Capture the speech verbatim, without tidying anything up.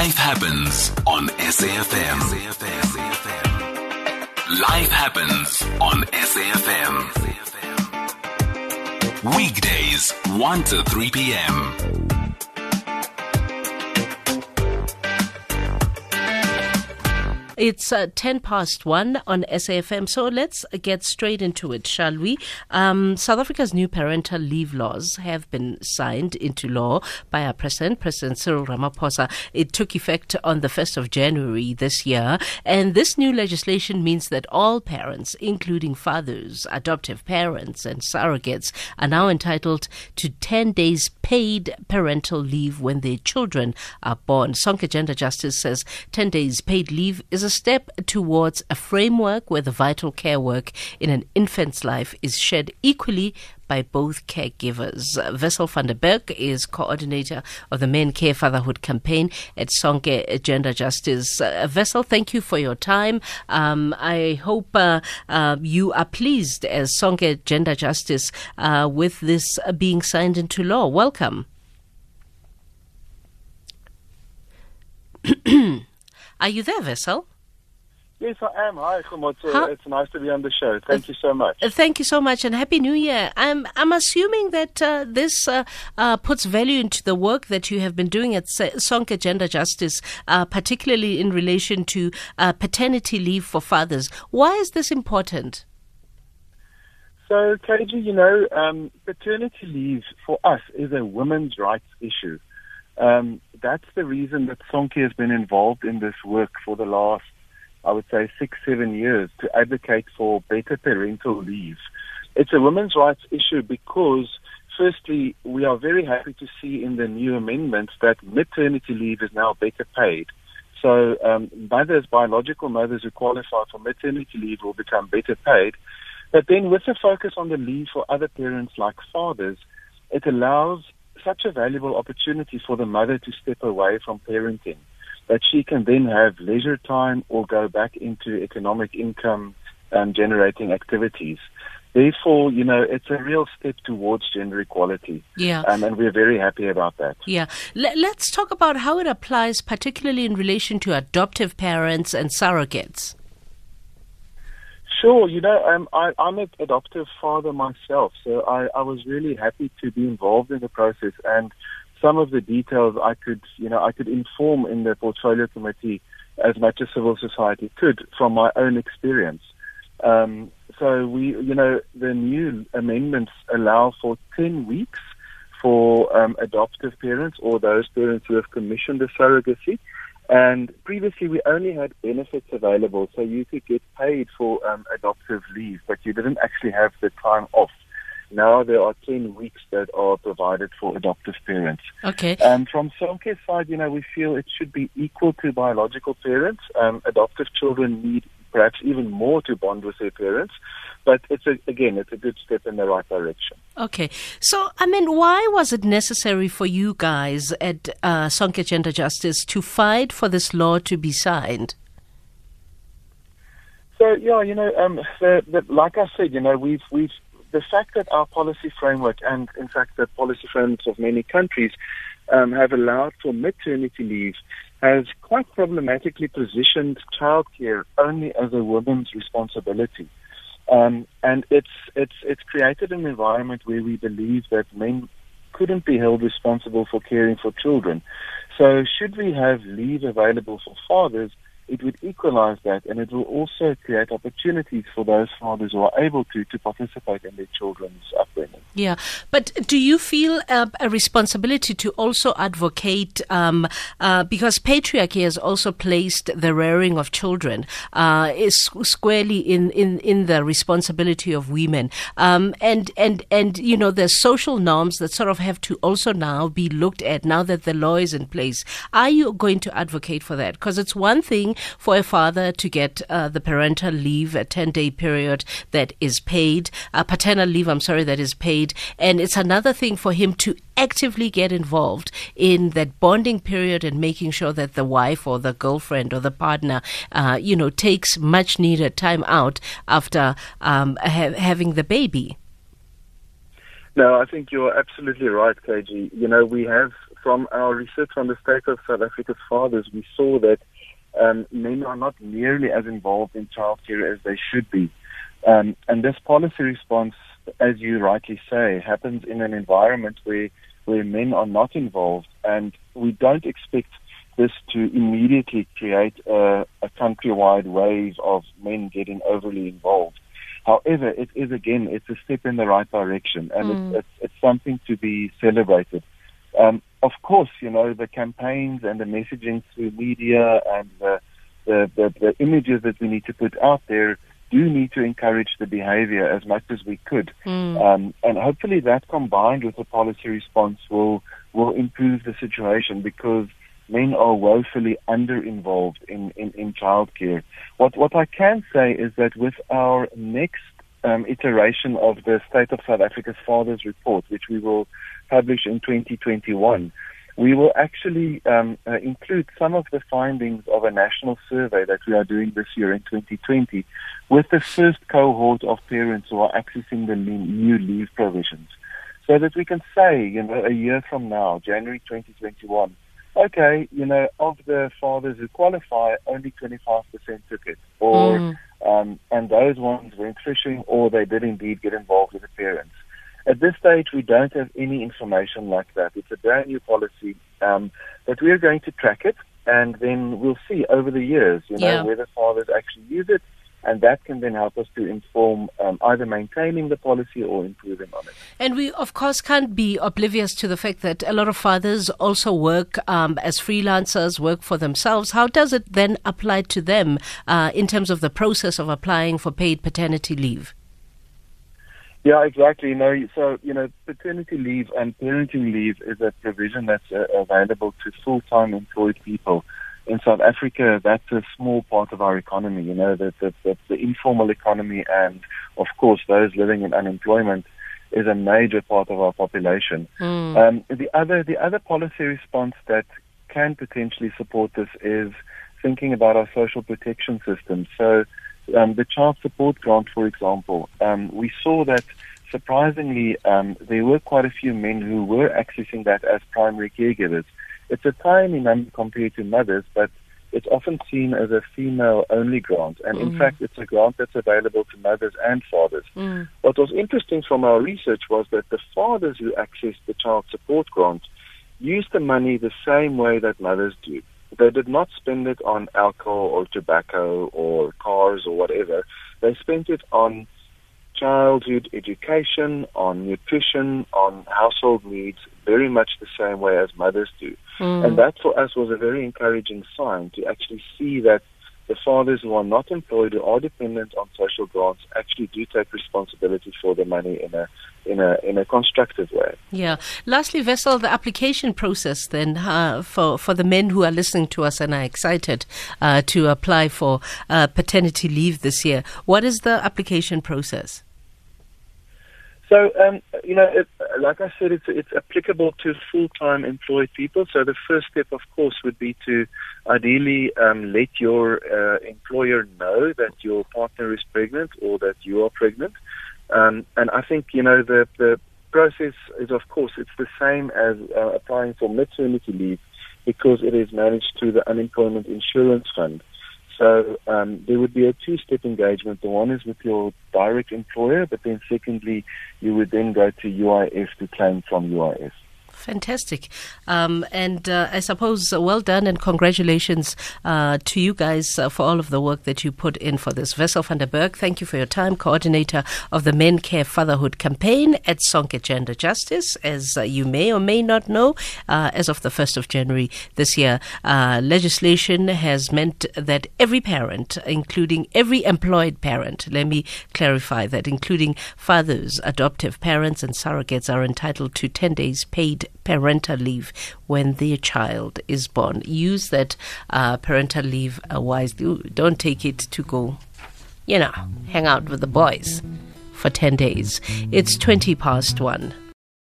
Life Happens on S A F M. Life Happens on S A F M. Weekdays, one to three p.m. It's uh, ten past one on S A F M, so let's get straight into it, shall we? Um, South Africa's new parental leave laws have been signed into law by our president, President Cyril Ramaphosa. It took effect on the first of January this year, and this new legislation means that all parents, including fathers, adoptive parents and surrogates, are now entitled to ten days paid parental leave when their children are born. Sonke Gender Justice says ten days paid leave is a step towards a framework where the vital care work in an infant's life is shared equally by both caregivers. Wessel van der Berg is coordinator of the Men Care Fatherhood Campaign at Sonke Gender Justice. Uh, Wessel, thank you for your time. Um, I hope uh, uh, you are pleased as Sonke Gender Justice uh, with this being signed into law. Welcome. Are you there, Wessel? Yes, I am. Hi, Khumotso. It's nice to be on the show. Thank you so much. Thank you so much, and Happy New Year. I'm I'm assuming that uh, this uh, uh, puts value into the work that you have been doing at Sonke Gender Justice, uh, particularly in relation to uh, paternity leave for fathers. Why is this important? So, K G, you know, um, paternity leave for us is a women's rights issue. Um, that's the reason that Sonke has been involved in this work for the last, I would say, six, seven years to advocate for better parental leave. It's a women's rights issue because, firstly, we are very happy to see in the new amendments that maternity leave is now better paid. So um, mothers, biological mothers who qualify for maternity leave will become better paid. But then with the focus on the leave for other parents like fathers, it allows such a valuable opportunity for the mother to step away from parenting, that she can then have leisure time or go back into economic income um, generating activities. Therefore, you know, it's a real step towards gender equality. Yeah. Um, and we're very happy about that. Yeah. L- let's talk about how it applies, particularly in relation to adoptive parents and surrogates. Sure. You know, um, I, I'm an adoptive father myself, so I, I was really happy to be involved in the process, and some of the details I could, you know, I could inform in the portfolio committee as much as civil society could from my own experience. Um, so we, you know, the new amendments allow for ten weeks for um, adoptive parents or those parents who have commissioned a surrogacy. And previously we only had benefits available, so you could get paid for um, adoptive leave, but you didn't actually have the time off. Now there are ten weeks that are provided for adoptive parents. Okay. Um, from Sonke's side, you know, we feel it should be equal to biological parents. Um, adoptive children need perhaps even more to bond with their parents. But it's a, again, it's a good step in the right direction. Okay. So, I mean, why was it necessary for you guys at uh, Sonke Gender Justice to fight for this law to be signed? So, yeah, you know, um, the, the, like I said, you know, we've we've... the fact that our policy framework, and in fact the policy frameworks of many countries, um, have allowed for maternity leave has quite problematically positioned childcare only as a woman's responsibility. Um, and it's it's it's created an environment where we believe that men couldn't be held responsible for caring for children. So should we have leave available for fathers, it would equalize that, and it will also create opportunities for those fathers who are able to to participate in their children's upbringing. Yeah, but do you feel uh, a responsibility to also advocate, um, uh, because patriarchy has also placed the rearing of children uh, is squarely in, in, in the responsibility of women. Um, and, and, and, you know, there's social norms that sort of have to also now be looked at now that the law is in place. Are you going to advocate for that? Because it's one thing for a father to get uh, the parental leave, a ten-day period that is paid, uh, paternal leave, I'm sorry, that is paid, and it's another thing for him to actively get involved in that bonding period and making sure that the wife or the girlfriend or the partner, uh, you know, takes much-needed time out after um, ha- having the baby. No, I think you're absolutely right, K G. You know, we have, from our research on the state of South Africa's fathers, we saw that um, men are not nearly as involved in childcare as they should be. Um, and this policy response, as you rightly say, happens in an environment where where men are not involved, and we don't expect this to immediately create a, a countrywide wave of men getting overly involved. However, it is, again, it's a step in the right direction, and mm. it's, it's, it's something to be celebrated. Um, of course, you know, the campaigns and the messaging through media and the, the, the, the images that we need to put out there do need to encourage the behavior as much as we could. Mm. Um, and hopefully that, combined with the policy response, will will improve the situation, because men are woefully under-involved in, in, in childcare. What, what I can say is that with our next um, iteration of the State of South Africa's Fathers report, which we will publish in twenty twenty-one, we will actually um, uh, include some of the findings of a national survey that we are doing this year in twenty twenty with the first cohort of parents who are accessing the new leave provisions, so that we can say, you know, a year from now, January twenty twenty-one, okay, you know, of the fathers who qualify, only twenty-five percent took it, or mm. um, and those ones went fishing, or they did indeed get involved with the parents. At this stage, we don't have any information like that. It's a brand new policy, um, but we're going to track it, and then we'll see over the years, you know, yeah. whether fathers actually use it, and that can then help us to inform um, either maintaining the policy or improving on it. And we, of course, can't be oblivious to the fact that a lot of fathers also work um, as freelancers, work for themselves. How does it then apply to them uh, in terms of the process of applying for paid paternity leave? Yeah, exactly. You know, so, you know, paternity leave and parenting leave is a provision that's uh, available to full-time employed people. In South Africa, that's a small part of our economy, you know, that the, the, the informal economy and, of course, those living in unemployment is a major part of our population. Mm. Um, the other, the other policy response that can potentially support this is thinking about our social protection system. So, Um, the child support grant, for example, um, we saw that, surprisingly, um, there were quite a few men who were accessing that as primary caregivers. It's a tiny number compared to mothers, but it's often seen as a female-only grant. And mm. in fact, it's a grant that's available to mothers and fathers. Mm. What was interesting from our research was that the fathers who accessed the child support grant used the money the same way that mothers do. They did not spend it on alcohol or tobacco or cars or whatever. They spent it on childhood education, on nutrition, on household needs, very much the same way as mothers do. Mm. And that, for us, was a very encouraging sign to actually see that the fathers who are not employed, who are dependent on social grants, actually do take responsibility for the money in a In a in a constructive way. Yeah. Lastly, Wessel, the application process then uh, for for the men who are listening to us and are excited uh, to apply for uh, paternity leave this year. What is the application process? So um, you know, it, like I said, it's it's applicable to full-time employed people. So the first step, of course, would be to ideally um, let your uh, employer know that your partner is pregnant or that you are pregnant. Um, and I think, you know, the, the process is, of course, it's the same as uh, applying for maternity leave, because it is managed through the Unemployment Insurance Fund. So um, there would be a two-step engagement. The one is with your direct employer, but then secondly, you would then go to U I F to claim from U I F. Fantastic. Um, and uh, I suppose uh, well done, and congratulations uh, to you guys uh, for all of the work that you put in for this. Wessel van der Berg, thank you for your time, coordinator of the Men Care Fatherhood Campaign at Sonke Gender Justice. As uh, you may or may not know, uh, as of the first of January this year, uh, legislation has meant that every parent, including every employed parent, let me clarify that, including fathers, adoptive parents and surrogates, are entitled to ten days paid parental leave when their child is born. Use that uh, parental leave uh, wisely. Ooh, don't take it to go, you know, hang out with the boys for ten days. It's twenty past one.